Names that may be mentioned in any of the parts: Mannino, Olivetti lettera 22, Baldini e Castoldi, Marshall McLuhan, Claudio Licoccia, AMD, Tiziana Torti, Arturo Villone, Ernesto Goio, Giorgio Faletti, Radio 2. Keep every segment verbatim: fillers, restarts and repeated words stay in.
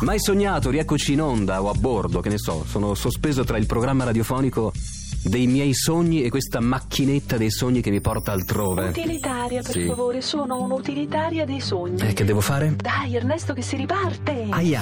Mai sognato, rieccoci in onda o a bordo, che ne so, sono sospeso tra il programma radiofonico dei miei sogni e questa macchinetta dei sogni che mi porta altrove. Utilitaria, per sì. favore, sono un'utilitaria dei sogni. Eh, che devo fare? Dai, Ernesto, che si riparte! Aia!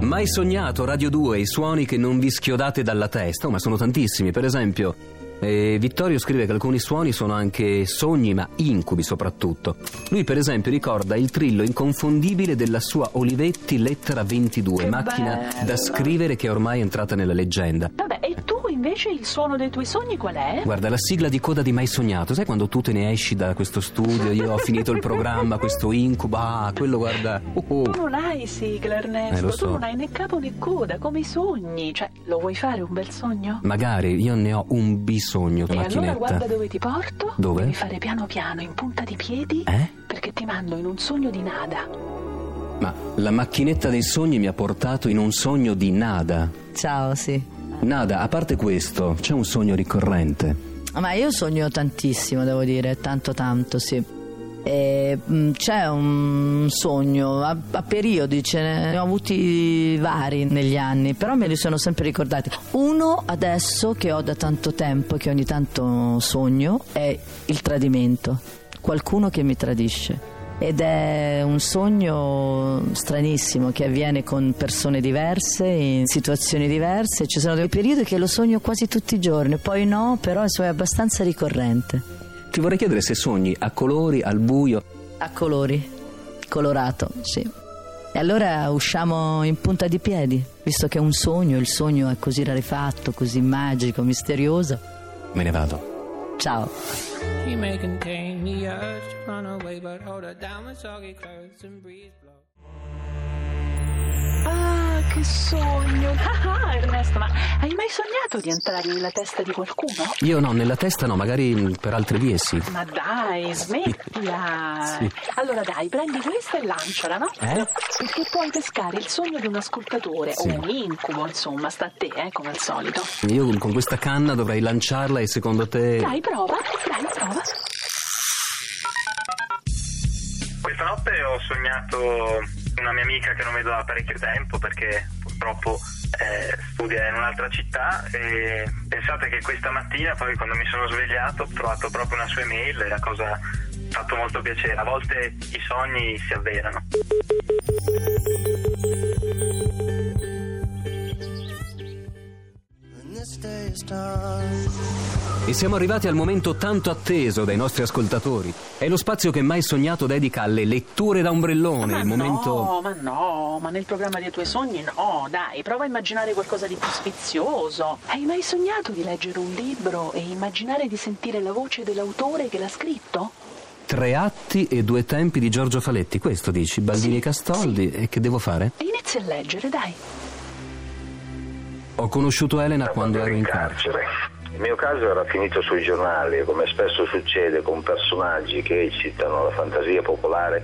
Mai sognato, Radio due, i suoni che non vi schiodate dalla testa, oh, ma sono tantissimi, per esempio... E Vittorio scrive che alcuni suoni sono anche sogni, ma incubi soprattutto. Lui per esempio ricorda il trillo inconfondibile della sua Olivetti lettera ventidue, che macchina bello. Da scrivere che è ormai entrata nella leggenda. Vabbè, e tu invece il suono dei tuoi sogni qual è? Guarda, la sigla di coda di Mai Sognato, sai quando tu te ne esci da questo studio, io ho finito il programma, questo incubo, ah, quello guarda... Oh, oh. Tu non hai sigla, Ernesto, eh, lo so. Tu non hai né capo né coda, come i sogni, cioè lo vuoi fare un bel sogno? Magari, io ne ho un bis. Sogno, e macchinetta. Allora guarda dove ti porto. Dove? Devi fare piano piano, in punta di piedi, eh? Perché ti mando in un sogno di nada. Ma la macchinetta dei sogni mi ha portato in un sogno di nada. Ciao, sì. Nada, a parte questo, c'è un sogno ricorrente? Ma io sogno tantissimo, devo dire, tanto tanto, sì. E, mh, c'è un sogno a, a periodi, ce ne ho avuti vari negli anni, però me li sono sempre ricordati. Uno adesso che ho da tanto tempo, che ogni tanto sogno, è il tradimento, qualcuno che mi tradisce, ed è un sogno stranissimo che avviene con persone diverse, in situazioni diverse. Ci sono dei periodi che lo sogno quasi tutti i giorni, poi no, però insomma è abbastanza ricorrente. Ti vorrei chiedere se sogni a colori, al buio. A colori, colorato, sì. E allora usciamo in punta di piedi, visto che è un sogno, il sogno è così rarefatto, così magico, misterioso. Me ne vado. Ciao. Ah, che sogno! Ah, ah, Ernesto, ma hai mai sognato di entrare nella testa di qualcuno? Io no, nella testa no, magari per altre vie sì. Ma dai, smettila! Sì. Allora dai, prendi questa e lanciala, no? Eh? Perché puoi pescare il sogno di un ascoltatore, sì. o un incubo, insomma, sta a te, eh, come al solito. Io con questa canna dovrei lanciarla e secondo te... Dai, prova, dai, prova. Questa notte ho sognato... una mia amica che non vedo da parecchio tempo perché purtroppo eh, studia in un'altra città, e pensate che questa mattina poi quando mi sono svegliato ho trovato proprio una sua email e la cosa mi ha fatto molto piacere. A volte i sogni si avverano. E siamo arrivati al momento tanto atteso dai nostri ascoltatori. È lo spazio che Mai Sognato dedica alle letture da ombrellone. Ma il no, momento... ma no, ma nel programma dei tuoi sogni no, dai, prova a immaginare qualcosa di più sfizioso. Hai mai sognato di leggere un libro e immaginare di sentire la voce dell'autore che l'ha scritto? Tre atti e due tempi di Giorgio Faletti, questo dici, Baldini e sì, Castoldi, sì. E che devo fare? E inizi a leggere, dai. Ho conosciuto Elena quando ero in carcere. Il mio caso era finito sui giornali, come spesso succede con personaggi che eccitano la fantasia popolare.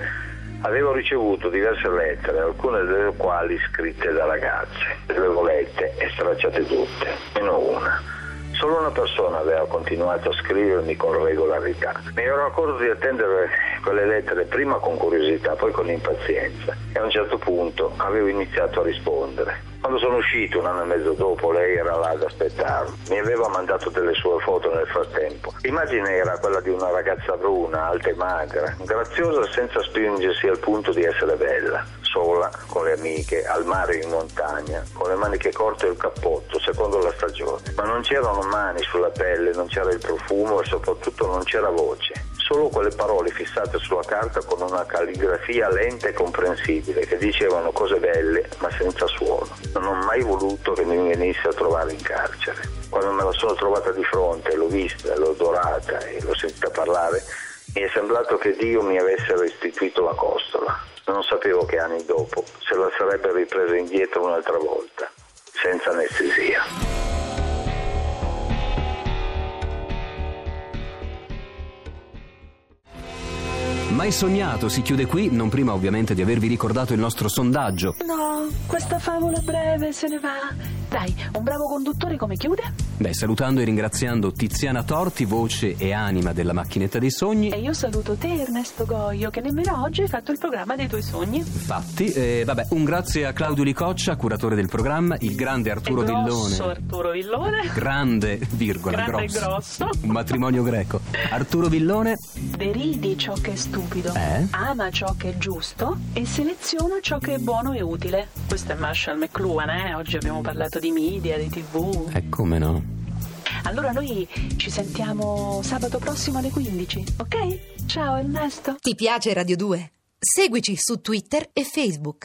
Avevo ricevuto diverse lettere, alcune delle quali scritte da ragazze. Le avevo lette e stracciate tutte, meno una. Solo una persona aveva continuato a scrivermi con regolarità. Mi ero accorto di attendere quelle lettere prima con curiosità, poi con impazienza, e a un certo punto avevo iniziato a rispondere. Quando sono uscito un anno e mezzo dopo lei era là ad aspettarmi, mi aveva mandato delle sue foto nel frattempo. L'immagine era quella di una ragazza bruna, alta e magra, graziosa senza spingersi al punto di essere bella, sola, con le amiche, al mare in montagna, con le maniche corte e il cappotto, secondo la stagione. Ma non c'erano mani sulla pelle, non c'era il profumo e soprattutto non c'era voce. Solo quelle parole fissate sulla carta con una calligrafia lenta e comprensibile che dicevano cose belle ma senza suono. Non ho mai voluto che mi venisse a trovare in carcere. Quando me la sono trovata di fronte, l'ho vista, l'ho odorata e l'ho sentita parlare, mi è sembrato che Dio mi avesse restituito la costola. Non sapevo che anni dopo se la sarebbe ripresa indietro un'altra volta, senza anestesia. mai sognato si chiude qui, non prima ovviamente di avervi ricordato il nostro sondaggio. No, questa favola breve se ne va. Dai, un bravo conduttore come chiude? Beh, salutando e ringraziando Tiziana Torti, voce e anima della Macchinetta dei Sogni. E io saluto te, Ernesto Goio, che nemmeno oggi hai fatto il programma dei tuoi sogni. Infatti, eh, vabbè, un grazie a Claudio Licoccia, curatore del programma, il grande Arturo Villone. Grosso Arturo Villone. Grande, virgola, grande grosso. grosso. Un matrimonio greco. Arturo Villone. Deridi ciò che è stupido, eh? Ama ciò che è giusto e seleziona ciò che è buono e utile. Questo è Marshall McLuhan, eh? Oggi abbiamo parlato di media, di tivù. E eh, come no? Allora noi ci sentiamo sabato prossimo alle quindici, ok? Ciao Ernesto. Ti piace Radio due? Seguici su Twitter e Facebook.